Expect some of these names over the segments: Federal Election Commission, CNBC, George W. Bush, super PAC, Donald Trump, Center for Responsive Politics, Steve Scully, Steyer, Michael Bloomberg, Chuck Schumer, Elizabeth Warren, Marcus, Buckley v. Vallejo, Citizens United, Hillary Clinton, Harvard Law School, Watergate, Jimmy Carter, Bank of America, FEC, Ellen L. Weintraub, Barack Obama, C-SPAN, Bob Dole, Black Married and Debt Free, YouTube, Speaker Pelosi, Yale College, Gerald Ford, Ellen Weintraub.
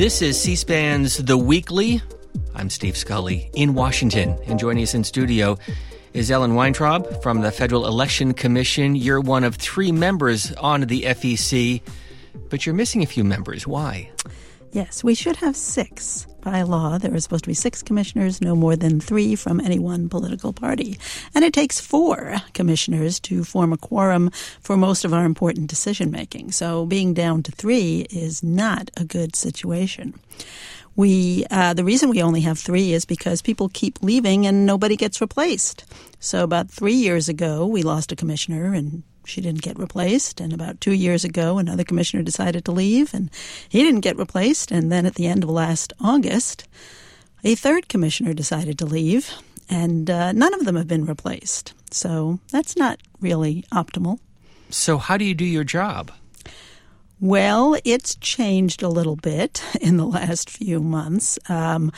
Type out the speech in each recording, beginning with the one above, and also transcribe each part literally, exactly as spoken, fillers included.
This is C-SPAN's The Weekly. I'm Steve Scully in Washington, and joining us in studio is Ellen Weintraub from the Federal Election Commission. You're one of three members on the F E C, but you're missing a few members. Why? Yes, we should have six. By law, there are supposed to be six commissioners, no more than three from any one political party. And it takes four commissioners to form a quorum for most of our important decision-making. So being down to three is not a good situation. We uh, the reason we only have three is because people keep leaving and nobody gets replaced. So about three years ago, we lost a commissioner and she didn't get replaced. And about two years ago, another commissioner decided to leave and he didn't get replaced. And then at the end of last August, a third commissioner decided to leave and uh, none of them have been replaced. So that's not really optimal. So how do you do your job? Well, it's changed a little bit in the last few months. Um,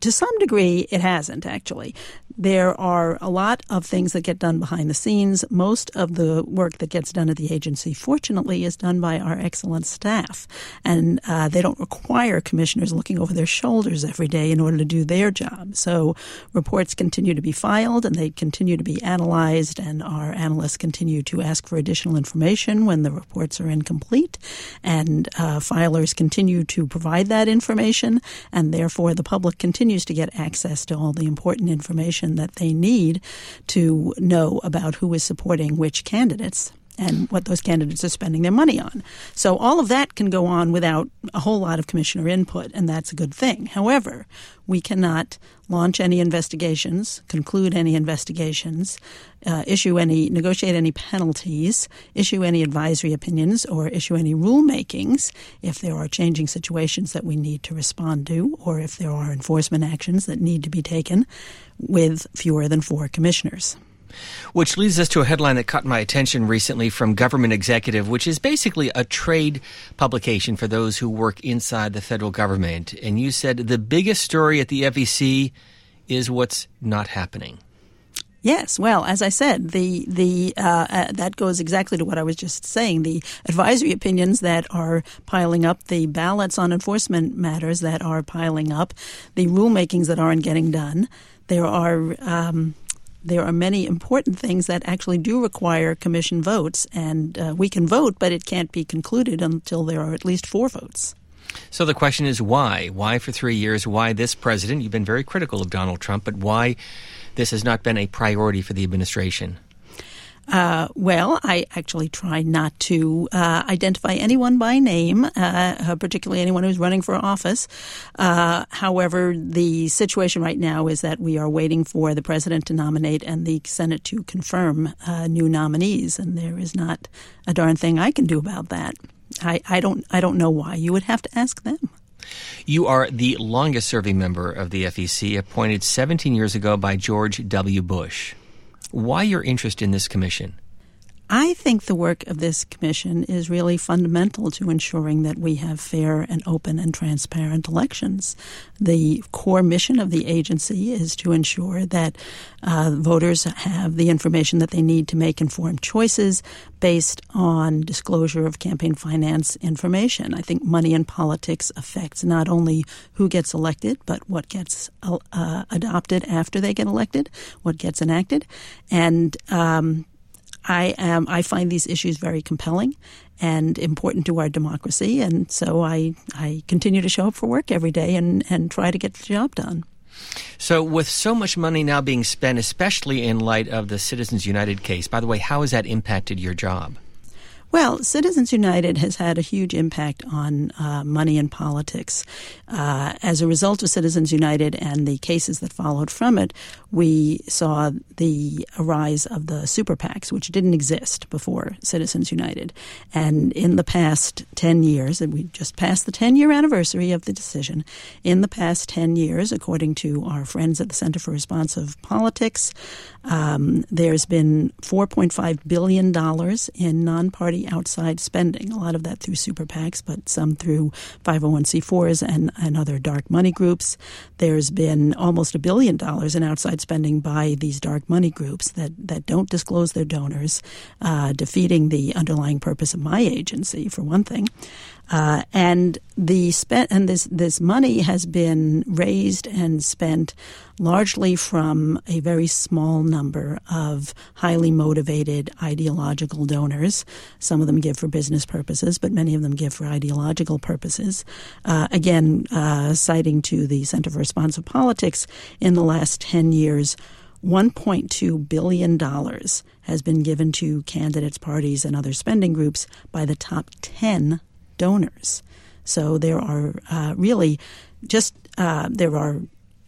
to some degree, it hasn't, actually. There are a lot of things that get done behind the scenes. Most of the work that gets done at the agency, fortunately, is done by our excellent staff. And uh, they don't require commissioners looking over their shoulders every day in order to do their job. So reports continue to be filed and they continue to be analyzed, and our analysts continue to ask for additional information when the reports are incomplete. And uh, filers continue to provide that information, and therefore the public continues to get access to all the important information that they need to know about who is supporting which candidates and what those candidates are spending their money on. So all of that can go on without a whole lot of commissioner input, and that's a good thing. However, we cannot launch any investigations, conclude any investigations, uh, issue any, negotiate any penalties, issue any advisory opinions, or issue any rulemakings if there are changing situations that we need to respond to, or if there are enforcement actions that need to be taken, with fewer than four commissioners. Which leads us to a headline that caught my attention recently from Government Executive, which is basically a trade publication for those who work inside the federal government. And you said the biggest story at the F E C is what's not happening. Yes. Well, as I said, the the uh, uh, that goes exactly to what I was just saying. The advisory opinions that are piling up, the ballots on enforcement matters that are piling up, the rulemakings that aren't getting done. There are... Um, There are many important things that actually do require commission votes, and uh, we can vote, but it can't be concluded until there are at least four votes. So the question is why? Why for three years? Why this president? You've been very critical of Donald Trump, but why this has not been a priority for the administration? Uh, well, I actually try not to uh, identify anyone by name, uh, particularly anyone who's running for office. Uh, however, the situation right now is that we are waiting for the president to nominate and the Senate to confirm uh, new nominees, and there is not a darn thing I can do about that. I, I don't. I don't know why you would have to ask them. You are the longest-serving member of the F E C, appointed seventeen years ago by George W. Bush. Why your interest in this commission? I think the work of this commission is really fundamental to ensuring that we have fair and open and transparent elections. The core mission of the agency is to ensure that uh, voters have the information that they need to make informed choices based on disclosure of campaign finance information. I think money in politics affects not only who gets elected, but what gets uh, adopted after they get elected, what gets enacted, and um I am. I find these issues very compelling and important to our democracy, and so I, I continue to show up for work every day and, and try to get the job done. So with so much money now being spent, especially in light of the Citizens United case, by the way, how has that impacted your job? Well, Citizens United has had a huge impact on uh, money in politics. Uh, as a result of Citizens United and the cases that followed from it, we saw the rise of the super PACs, which didn't exist before Citizens United. And in the past ten years, and we just passed the ten-year anniversary of the decision, in the past ten years, according to our friends at the Center for Responsive Politics, um, there's been four point five billion dollars in non-party party outside spending, a lot of that through super PACs, but some through five oh one c fours and, and other dark money groups. There's been almost a billion dollars in outside spending by these dark money groups that, that don't disclose their donors, uh, defeating the underlying purpose of my agency, for one thing. Uh, and the spent and this this money has been raised and spent largely from a very small number of highly motivated ideological donors. Some of them give for business purposes, but many of them give for ideological purposes. Uh, again, uh, citing to the Center for Responsive Politics, in the last ten years, one point two billion dollars has been given to candidates, parties, and other spending groups by the top ten donors. So there are uh, really just uh, there are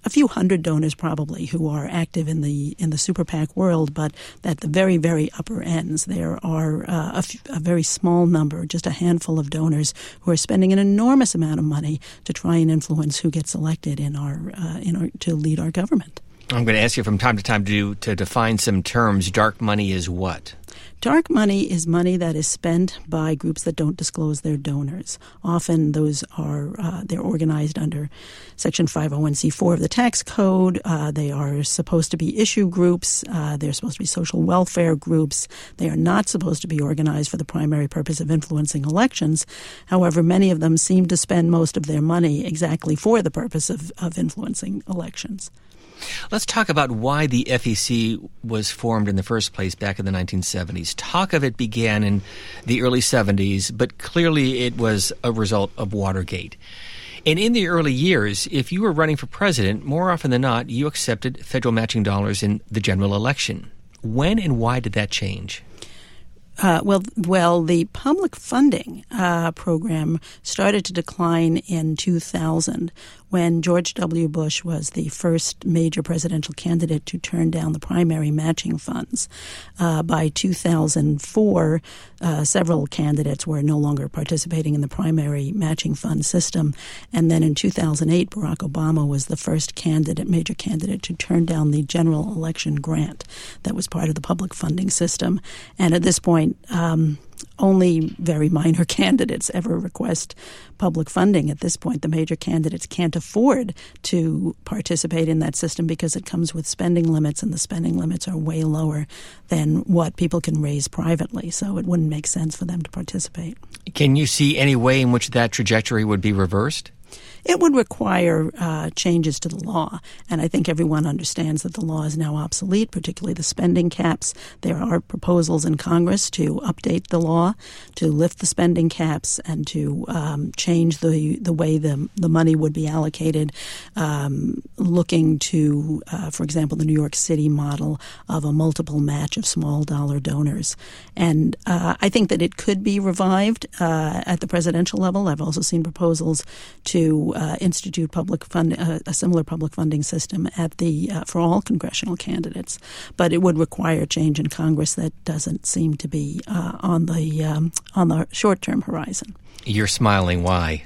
a few hundred donors probably who are active in the in the super PAC world, but at the very, very upper ends, there are uh, a, f- a very small number, just a handful of donors who are spending an enormous amount of money to try and influence who gets elected in our uh, in our, to lead our government. I'm going to ask you from time to time to to define some terms. Dark money is what? Dark money is money that is spent by groups that don't disclose their donors. Often those are uh, they're organized under Section five oh one c four of the tax code. Uh, they are supposed to be issue groups. Uh, they're supposed to be social welfare groups. They are not supposed to be organized for the primary purpose of influencing elections. However, many of them seem to spend most of their money exactly for the purpose of, of influencing elections. Let's talk about why the F E C was formed in the first place back in the nineteen seventies. Talk of it began in the early seventies, but clearly it was a result of Watergate. And in the early years, if you were running for president, more often than not, you accepted federal matching dollars in the general election. When and why did that change? Uh, well, well, the public funding uh, program started to decline in two thousand when George W. Bush was the first major presidential candidate to turn down the primary matching funds. Uh, by two thousand four, uh, several candidates were no longer participating in the primary matching fund system. And then in two thousand eight, Barack Obama was the first candidate, major candidate, to turn down the general election grant that was part of the public funding system. And at this point, Um, only very minor candidates ever request public funding. At this point, the major candidates can't afford to participate in that system because it comes with spending limits, and the spending limits are way lower than what people can raise privately. So it wouldn't make sense for them to participate. Can you see any way in which that trajectory would be reversed? It would require uh, changes to the law, and I think everyone understands that the law is now obsolete, particularly the spending caps. There are proposals in Congress to update the law, to lift the spending caps, and to um, change the the way the, the money would be allocated, um, looking to, uh, for example, the New York City model of a multiple match of small-dollar donors. And uh, I think that it could be revived uh, at the presidential level. I've also seen proposals to Uh, institute public fund uh, a similar public funding system at the uh, for all congressional candidates, but it would require change in Congress that doesn't seem to be uh, on the um, on the short term horizon. You're smiling. Why?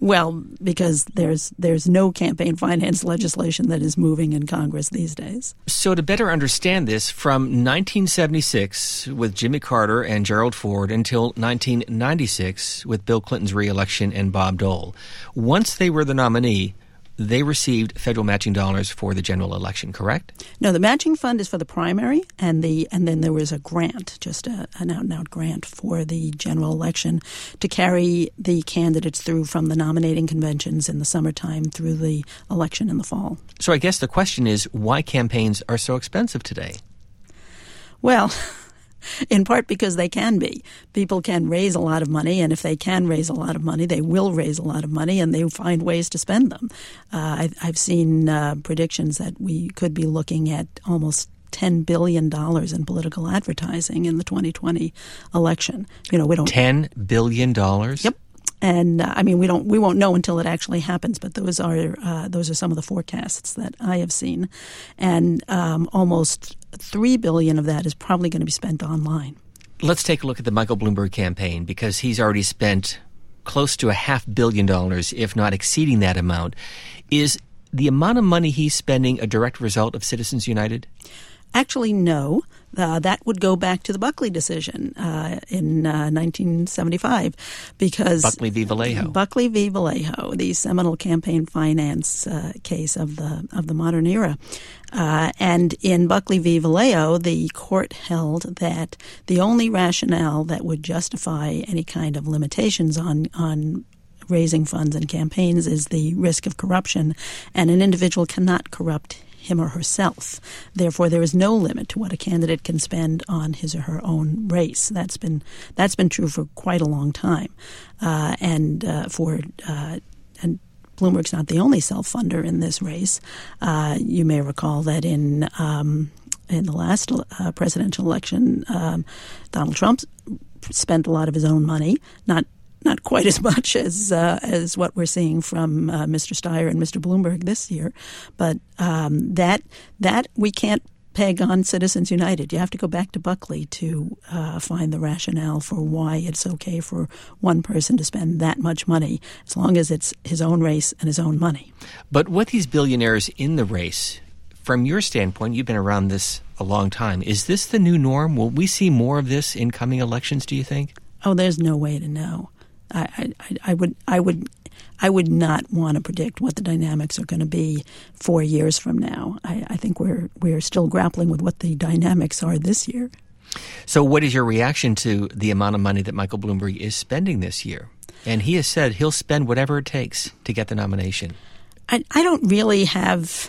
Well, because there's there's no campaign finance legislation that is moving in Congress these days. So to better understand this, from nineteen seventy-six with Jimmy Carter and Gerald Ford until nineteen ninety-six with Bill Clinton's reelection and Bob Dole, once they were the nominee, they received federal matching dollars for the general election, correct? No, the matching fund is for the primary, and the and then there was a grant, just a, an out-and-out grant for the general election to carry the candidates through from the nominating conventions in the summertime through the election in the fall. So I guess the question is why campaigns are so expensive today? Well, in part because they can be. People can raise a lot of money, and if they can raise a lot of money, they will raise a lot of money, and they find ways to spend them. Uh, I've, I've seen uh, predictions that we could be looking at almost ten billion dollars in political advertising in the twenty twenty election. You know, we don't ten billion dollars? Yep. And uh, I mean, we don't, we won't know until it actually happens. But those are uh, those are some of the forecasts that I have seen, and um, almost three billion of that is probably going to be spent online. Let's take a look at the Michael Bloomberg campaign, because he's already spent close to a half billion dollars, if not exceeding that amount. Is the amount of money he's spending a direct result of Citizens United? Actually, no. Uh, that would go back to the Buckley decision uh, in uh, nineteen seventy-five, because Buckley v. Vallejo. Buckley v. Vallejo, the seminal campaign finance uh, case of the of the modern era, uh, and in Buckley v. Vallejo, the court held that the only rationale that would justify any kind of limitations on on raising funds and campaigns is the risk of corruption, and an individual cannot corrupt him or herself. Therefore, there is no limit to what a candidate can spend on his or her own race. That's been that's been true for quite a long time, uh, and uh, for uh, and Bloomberg's not the only self-funder in this race. Uh, you may recall that in um, in the last uh, presidential election, um, Donald Trump spent a lot of his own money, not. Not quite as much as uh, as what we're seeing from uh, Mister Steyer and Mister Bloomberg this year, but um, that that we can't peg on Citizens United. You have to go back to Buckley to uh, find the rationale for why it's okay for one person to spend that much money, as long as it's his own race and his own money. But what these billionaires in the race, from your standpoint, you've been around this a long time. Is this the new norm? Will we see more of this in coming elections, do you think? Oh, there's no way to know. I, I, I would I would I would not want to predict what the dynamics are going to be four years from now. I, I think we're we're still grappling with what the dynamics are this year. So, what is your reaction to the amount of money that Michael Bloomberg is spending this year? And he has said he'll spend whatever it takes to get the nomination. I, I don't really have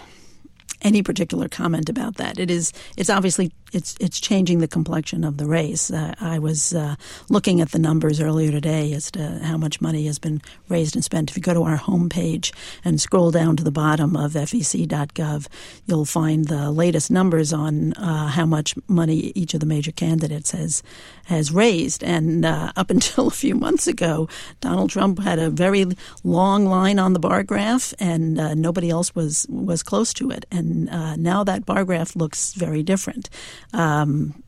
any particular comment about that. It is it's obviously it's it's changing the complexion of the race. Uh, I was uh, looking at the numbers earlier today as to how much money has been raised and spent. If you go to our homepage and scroll down to the bottom of F E C dot gov, you'll find the latest numbers on uh, how much money each of the major candidates has has raised. And uh, up until a few months ago, Donald Trump had a very long line on the bar graph, and uh, nobody else was was close to it. And uh, now that bar graph looks very different. Um,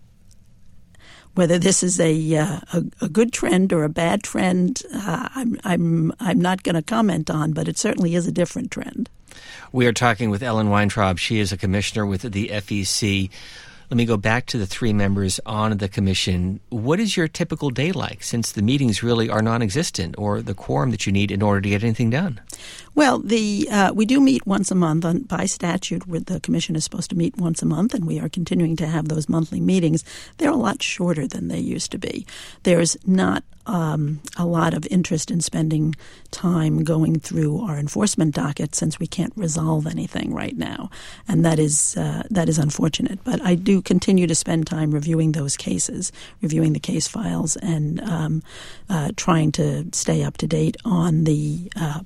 whether this is a, uh, a a good trend or a bad trend, uh, I'm I'm I'm not going to comment on, but it certainly is a different trend. We are talking with Ellen Weintraub. She is a commissioner with the F E C. Let me go back to the three members on the commission. What is your typical day like, since the meetings really are non-existent, or the quorum that you need in order to get anything done? Well, the uh, we do meet once a month. On, by statute, where the commission is supposed to meet once a month, and we are continuing to have those monthly meetings. They're a lot shorter than they used to be. There's not Um, a lot of interest in spending time going through our enforcement docket, since we can't resolve anything right now, and that is uh, that is unfortunate. But I do continue to spend time reviewing those cases, reviewing the case files, and um, uh, trying to stay up to date on the uh,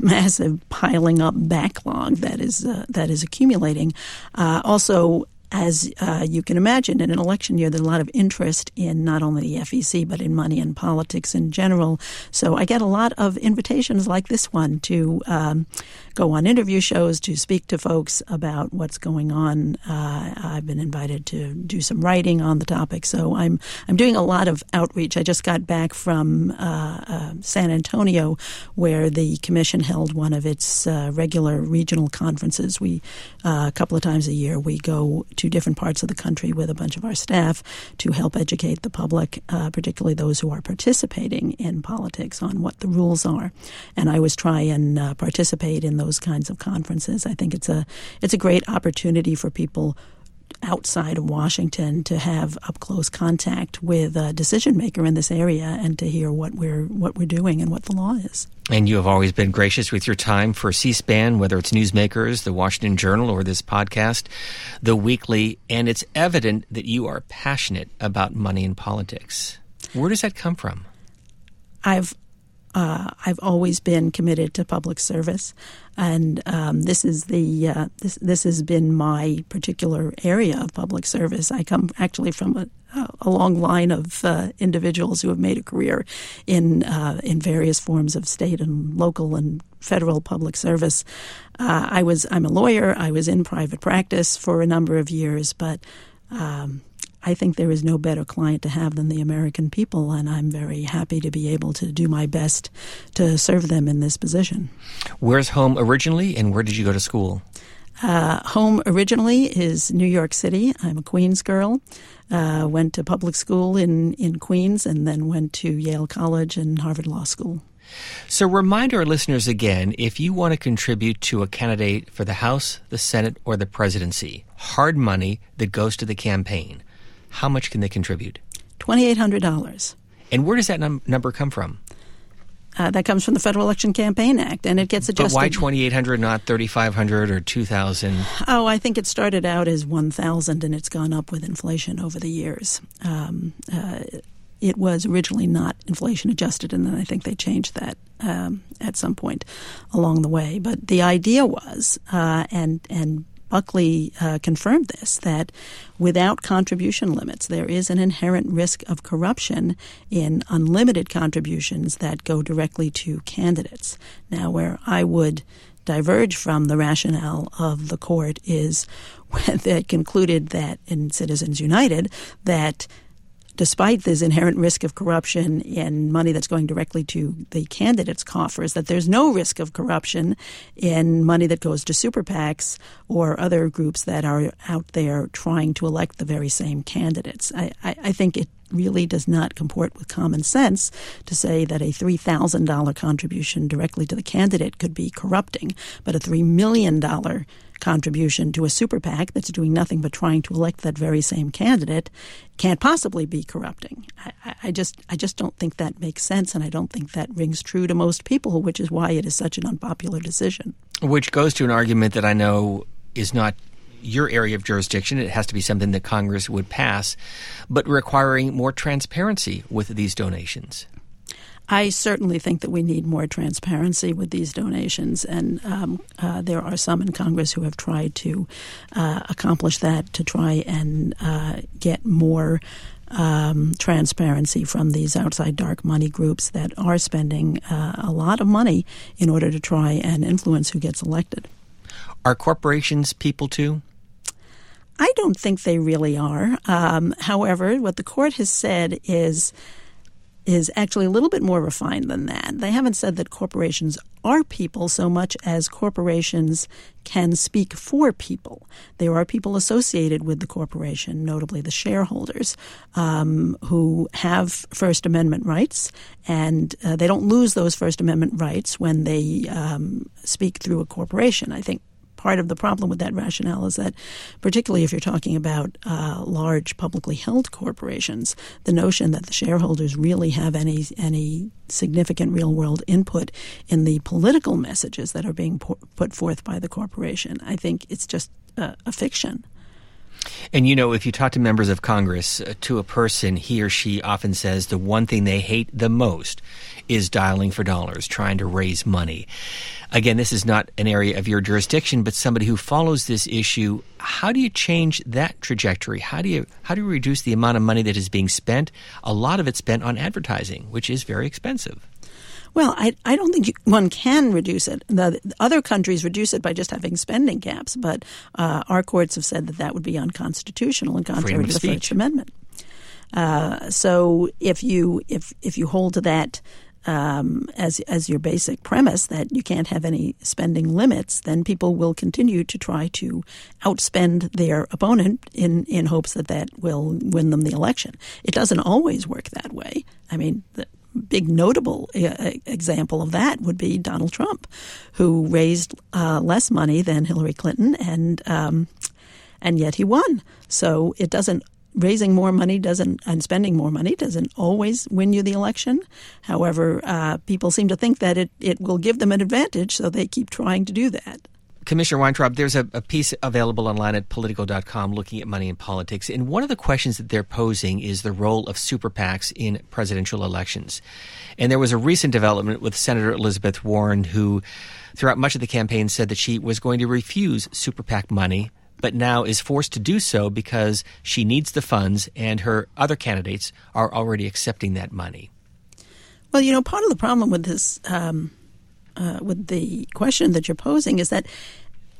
massive piling up backlog that is uh, that is accumulating. Uh, also. As uh, you can imagine, in an election year, there's a lot of interest in not only the F E C, but in money and politics in general. So I get a lot of invitations like this one to um, go on interview shows, to speak to folks about what's going on. Uh, I've been invited to do some writing on the topic. So I'm I'm doing a lot of outreach. I just got back from uh, uh, San Antonio, where the commission held one of its uh, regular regional conferences. We uh, a couple of times a year, we go to different parts of the country with a bunch of our staff to help educate the public, uh, particularly those who are participating in politics, on what the rules are. And I always try and uh, participate in those kinds of conferences. I think it's a it's a great opportunity for people outside of Washington to have up close contact with a decision maker in this area and to hear what we're what we're doing and what the law is. And you have always been gracious with your time for C-SPAN, whether it's Newsmakers, the Washington Journal, or this podcast, The Weekly. And it's evident that you are passionate about money and politics. Where does that come from? I've uh, I've always been committed to public service. And um, this is the uh, this this has been my particular area of public service. I come actually from a, a long line of uh, individuals who have made a career in uh, in various forms of state and local and federal public service. Uh, I was I'm a lawyer. I was in private practice for a number of years, but um, I think there is no better client to have than the American people, and I'm very happy to be able to do my best to serve them in this position. Where's home originally, and where did you go to school? Uh, home originally is New York City. I'm a Queens girl. Uh, went to public school in, in Queens and then went to Yale College and Harvard Law School. So remind our listeners again, if you want to contribute to a candidate for the House, the Senate, or the presidency, hard money that goes to the campaign, how much can they contribute? two thousand eight hundred dollars. And where does that num- number come from? Uh, that comes from the Federal Election Campaign Act, and it gets adjusted. But why two thousand eight hundred dollars, not three thousand five hundred dollars or two thousand dollars? Oh, I think it started out as one thousand dollars, and it's gone up with inflation over the years. Um, uh, it was originally not inflation adjusted, and then I think they changed that um, at some point along the way. But the idea was, uh, and and Buckley uh, confirmed this, that without contribution limits, there is an inherent risk of corruption in unlimited contributions that go directly to candidates. Now, where I would diverge from the rationale of the court is when they concluded that in Citizens United that despite this inherent risk of corruption in money that's going directly to the candidates' coffers, that there's no risk of corruption in money that goes to super PACs or other groups that are out there trying to elect the very same candidates. I, I, I think it really does not comport with common sense to say that a three thousand dollars contribution directly to the candidate could be corrupting, but a three million dollars contribution to a super PAC that's doing nothing but trying to elect that very same candidate can't possibly be corrupting. I, I just I just don't think that makes sense, and I don't think that rings true to most people, which is why it is such an unpopular decision. Which goes to an argument that I know is not your area of jurisdiction. It has to be something that Congress would pass, but requiring more transparency with these donations. I certainly think that we need more transparency with these donations, and um, uh, there are some in Congress who have tried to uh, accomplish that, to try and uh, get more um, transparency from these outside dark money groups that are spending uh, a lot of money in order to try and influence who gets elected. Are corporations people too? I don't think they really are. Um, however, what the court has said is is actually a little bit more refined than that. They haven't said that corporations are people so much as corporations can speak for people. There are people associated with the corporation, notably the shareholders, um, who have First Amendment rights, and uh, they don't lose those First Amendment rights when they um, speak through a corporation. I think part of the problem with that rationale is that, particularly if you're talking about uh, large publicly held corporations, the notion that the shareholders really have any any significant real-world input in the political messages that are being po- put forth by the corporation, I think it's just uh, a fiction. And, you know, if you talk to members of Congress, uh, to a person, he or she often says the one thing they hate the most is dialing for dollars, trying to raise money. Again, this is not an area of your jurisdiction, but somebody who follows this issue, how do you change that trajectory? How do you how do you reduce the amount of money that is being spent? A lot of it's spent on advertising, which is very expensive. Well, I, I don't think you, one can reduce it. The, the other countries reduce it by just having spending caps, but uh, our courts have said that that would be unconstitutional and contrary to the First Amendment. Uh, so if you if if you hold to that um, as as your basic premise that you can't have any spending limits, then people will continue to try to outspend their opponent in, in hopes that that will win them the election. It doesn't always work that way. I mean. The, Big notable uh, example of that would be Donald Trump, who raised uh, less money than Hillary Clinton, and um, and yet he won. So it doesn't raising more money doesn't and spending more money doesn't always win you the election. However, uh, people seem to think that it, it will give them an advantage, so they keep trying to do that. Commissioner Weintraub, there's a, a piece available online at politico dot com looking at money and politics. And one of the questions that they're posing is the role of super PACs in presidential elections. And there was a recent development with Senator Elizabeth Warren, who throughout much of the campaign said that she was going to refuse super PAC money, but now is forced to do so because she needs the funds and her other candidates are already accepting that money. Well, you know, part of the problem with this um Uh, with the question that you're posing is that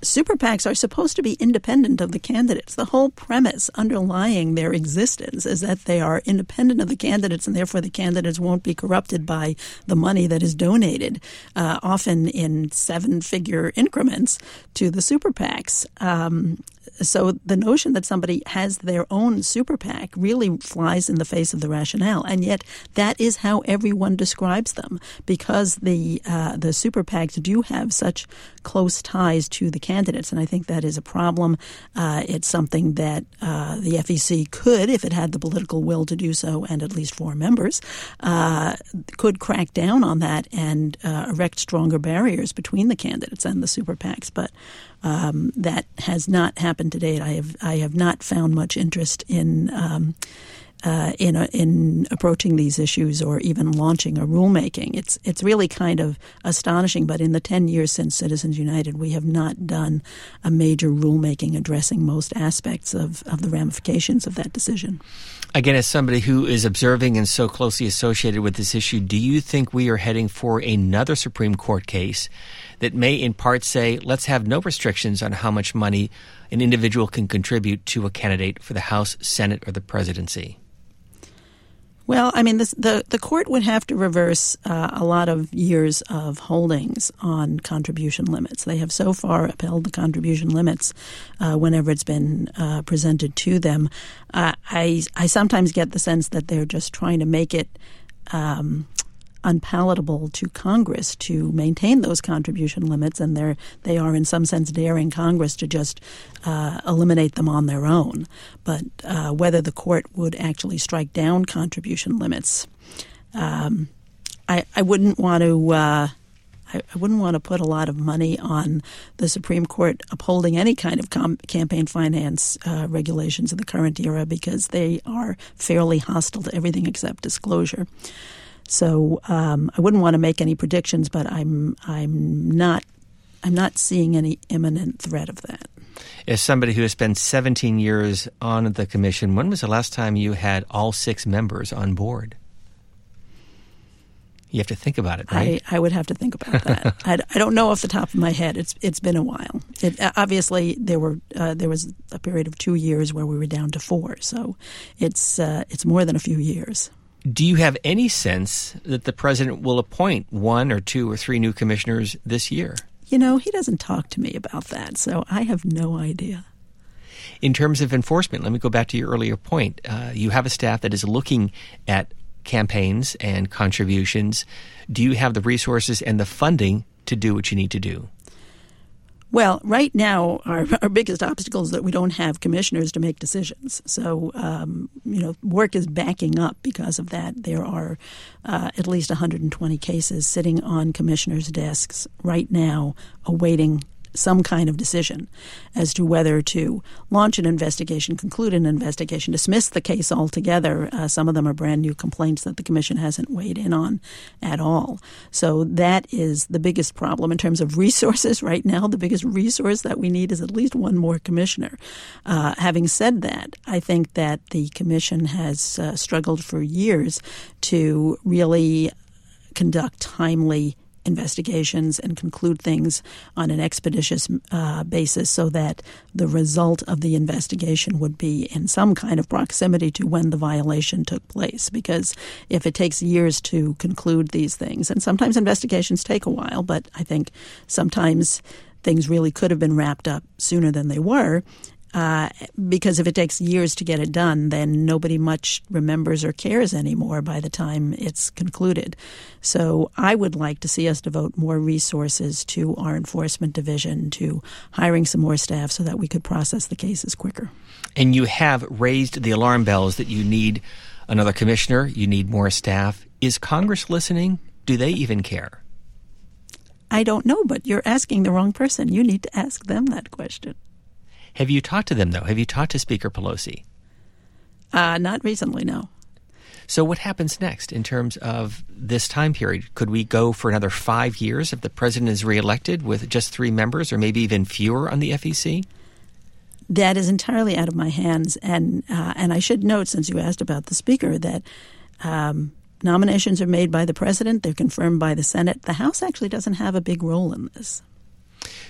super PACs are supposed to be independent of the candidates. The whole premise underlying their existence is that they are independent of the candidates, and therefore the candidates won't be corrupted by the money that is donated, uh, often in seven-figure increments, to the super PACs. Um, so the notion that somebody has their own super PAC really flies in the face of the rationale. And yet that is how everyone describes them, because the uh, the super PACs do have such close ties to the candidates. And I think that is a problem. Uh, it's something that uh, the F E C could, if it had the political will to do so and at least four members, uh, could crack down on that and uh, erect stronger barriers between the candidates and the super PACs. But Um, that has not happened to date. I have I have not found much interest in um, uh, in a, in approaching these issues or even launching a rulemaking. It's it's really kind of astonishing. But in the ten years since Citizens United, we have not done a major rulemaking addressing most aspects of, of the ramifications of that decision. Again, as somebody who is observing and so closely associated with this issue, do you think we are heading for another Supreme Court case that may in part say, let's have no restrictions on how much money an individual can contribute to a candidate for the House, Senate, or the presidency? Well, I mean, this, the the court would have to reverse uh, a lot of years of holdings on contribution limits. They have so far upheld the contribution limits uh, whenever it's been uh, presented to them. Uh, I I sometimes get the sense that they're just trying to make it um, unpalatable to Congress to maintain those contribution limits, and they're they are in some sense daring Congress to just uh, eliminate them on their own. But uh, whether the court would actually strike down contribution limits, um, I, I wouldn't want to. Uh, I, I wouldn't want to put a lot of money on the Supreme Court upholding any kind of com- campaign finance uh, regulations in the current era, because they are fairly hostile to everything except disclosure. So um, I wouldn't want to make any predictions, but I'm I'm not I'm not seeing any imminent threat of that. As somebody who has spent seventeen years on the commission, when was the last time you had all six members on board? You have to think about it, right? I, I would have to think about that. I, I don't know off the top of my head. It's it's been a while. It, obviously, there were uh, there was a period of two years where we were down to four. So it's uh, it's more than a few years. Do you have any sense that the president will appoint one or two or three new commissioners this year? You know, he doesn't talk to me about that, so I have no idea. In terms of enforcement, let me go back to your earlier point. Uh, you have a staff that is looking at campaigns and contributions. Do you have the resources and the funding to do what you need to do? Well, right now, our, our biggest obstacle is that we don't have commissioners to make decisions. So, um, you know, work is backing up because of that. There are uh, at least one hundred twenty cases sitting on commissioners' desks right now awaiting some kind of decision as to whether to launch an investigation, conclude an investigation, dismiss the case altogether. Uh, some of them are brand new complaints that the commission hasn't weighed in on at all. So that is the biggest problem in terms of resources right now. The biggest resource that we need is at least one more commissioner. Uh, having said that, I think that the commission has uh, struggled for years to really conduct timely investigations and conclude things on an expeditious uh, basis so that the result of the investigation would be in some kind of proximity to when the violation took place. Because if it takes years to conclude these things, and sometimes investigations take a while, but I think sometimes things really could have been wrapped up sooner than they were. Uh, because if it takes years to get it done, then nobody much remembers or cares anymore by the time it's concluded. So I would like to see us devote more resources to our enforcement division, to hiring some more staff so that we could process the cases quicker. And you have raised the alarm bells that you need another commissioner, you need more staff. Is Congress listening? Do they even care? I don't know, but you're asking the wrong person. You need to ask them that question. Have you talked to them, though? Have you talked to Speaker Pelosi? Uh, not recently, no. So what happens next in terms of this time period? Could we go for another five years if the president is reelected with just three members or maybe even fewer on the F E C? That is entirely out of my hands. And uh, and I should note, since you asked about the Speaker, that um, nominations are made by the president. They're confirmed by the Senate. The House actually doesn't have a big role in this.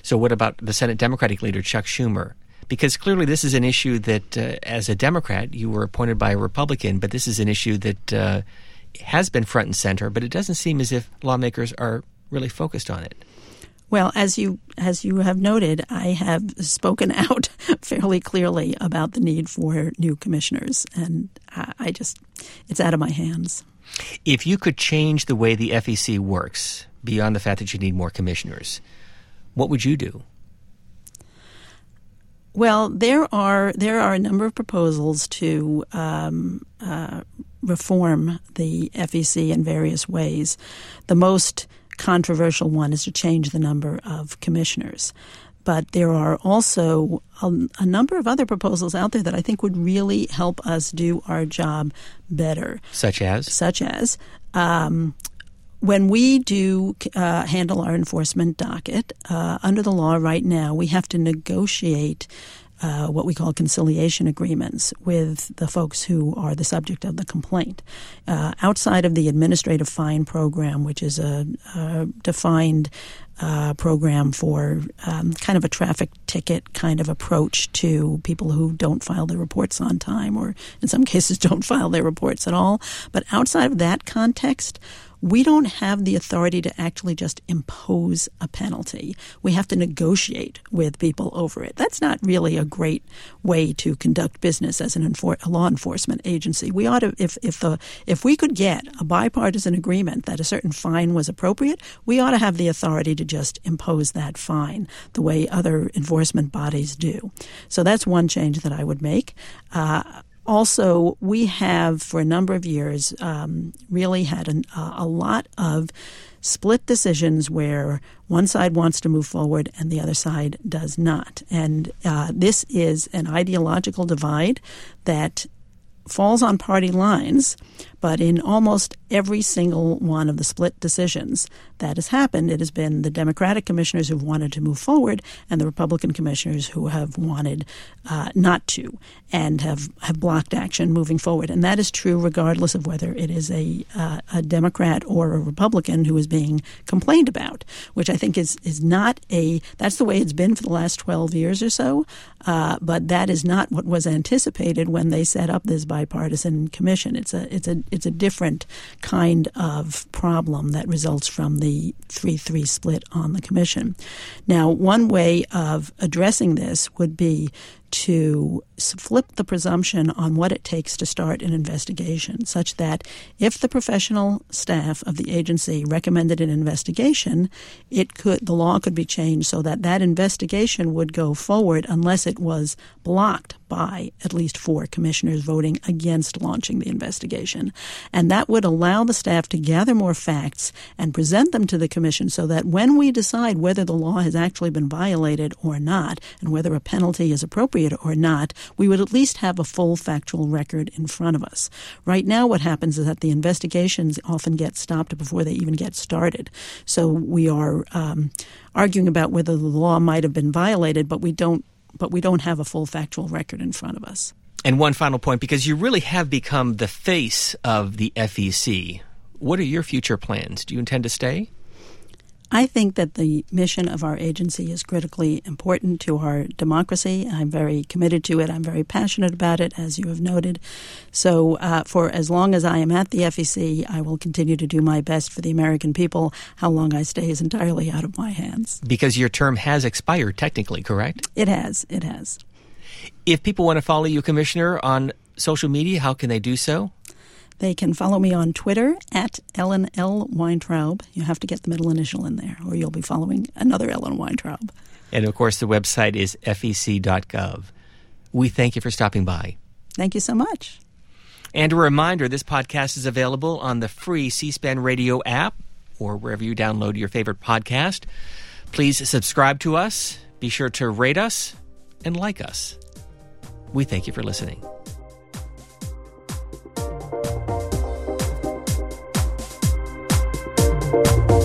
So what about the Senate Democratic leader, Chuck Schumer? Because clearly this is an issue that, uh, as a Democrat, you were appointed by a Republican, but this is an issue that uh, has been front and center, but it doesn't seem as if lawmakers are really focused on it. Well, as you as you have noted, I have spoken out fairly clearly about the need for new commissioners, and I, I just, it's out of my hands. If you could change the way the F E C works beyond the fact that you need more commissioners, what would you do? Well, there are there are a number of proposals to um, uh, reform the F E C in various ways. The most controversial one is to change the number of commissioners. But there are also a, a number of other proposals out there that I think would really help us do our job better. Such as? Such as um, when we do uh, handle our enforcement docket, uh, under the law right now, we have to negotiate uh, what we call conciliation agreements with the folks who are the subject of the complaint. Uh, outside of the administrative fine program, which is a, a defined Uh, program for um, kind of a traffic ticket kind of approach to people who don't file their reports on time or in some cases don't file their reports at all. But outside of that context, we don't have the authority to actually just impose a penalty. We have to negotiate with people over it. That's not really a great way to conduct business as an enfor- a law enforcement agency. We ought to, if if the if we could get a bipartisan agreement that a certain fine was appropriate, we ought to have the authority to just impose that fine the way other enforcement bodies do. So that's one change that I would make. Uh, Also, we have for a number of years um, really had an, uh, a lot of split decisions where one side wants to move forward and the other side does not. And uh, this is an ideological divide that falls on party lines, but in almost every single one of the split decisions that has happened, it has been the Democratic commissioners who've wanted to move forward and the Republican commissioners who have wanted uh, not to and have, have blocked action moving forward. And that is true regardless of whether it is a uh, a Democrat or a Republican who is being complained about, which I think is, is not a – that's the way it's been for the last twelve years or so, uh, but that is not what was anticipated when they set up this bipartisan commission. It's a it's a it's a different kind of problem that results from the three three split on the commission. Now, one way of addressing this would be to flip the presumption on what it takes to start an investigation, such that if the professional staff of the agency recommended an investigation, it could the law could be changed so that that investigation would go forward unless it was blocked by at least four commissioners voting against launching the investigation. And that would allow the staff to gather more facts and present them to the commission so that when we decide whether the law has actually been violated or not and whether a penalty is appropriate or not, we would at least have a full factual record in front of us. Right now what happens is that the investigations often get stopped before they even get started. So we are um, arguing about whether the law might have been violated, but we don't but we don't have a full factual record in front of us. And one final point, because you really have become the face of the F E C, what are your future plans? Do you intend to stay? I think that the mission of our agency is critically important to our democracy. I'm very committed to it. I'm very passionate about it, as you have noted. So uh, for as long as I am at the F E C, I will continue to do my best for the American people. How long I stay is entirely out of my hands. Because your term has expired technically, correct? It has. It has. If people want to follow you, Commissioner, on social media, how can they do so? They can follow me on Twitter at Ellen L. Weintraub. You have to get the middle initial in there or you'll be following another Ellen Weintraub. And, of course, the website is F E C dot gov. We thank you for stopping by. Thank you so much. And a reminder, this podcast is available on the free C-SPAN radio app or wherever you download your favorite podcast. Please subscribe to us. Be sure to rate us and like us. We thank you for listening. Thank you.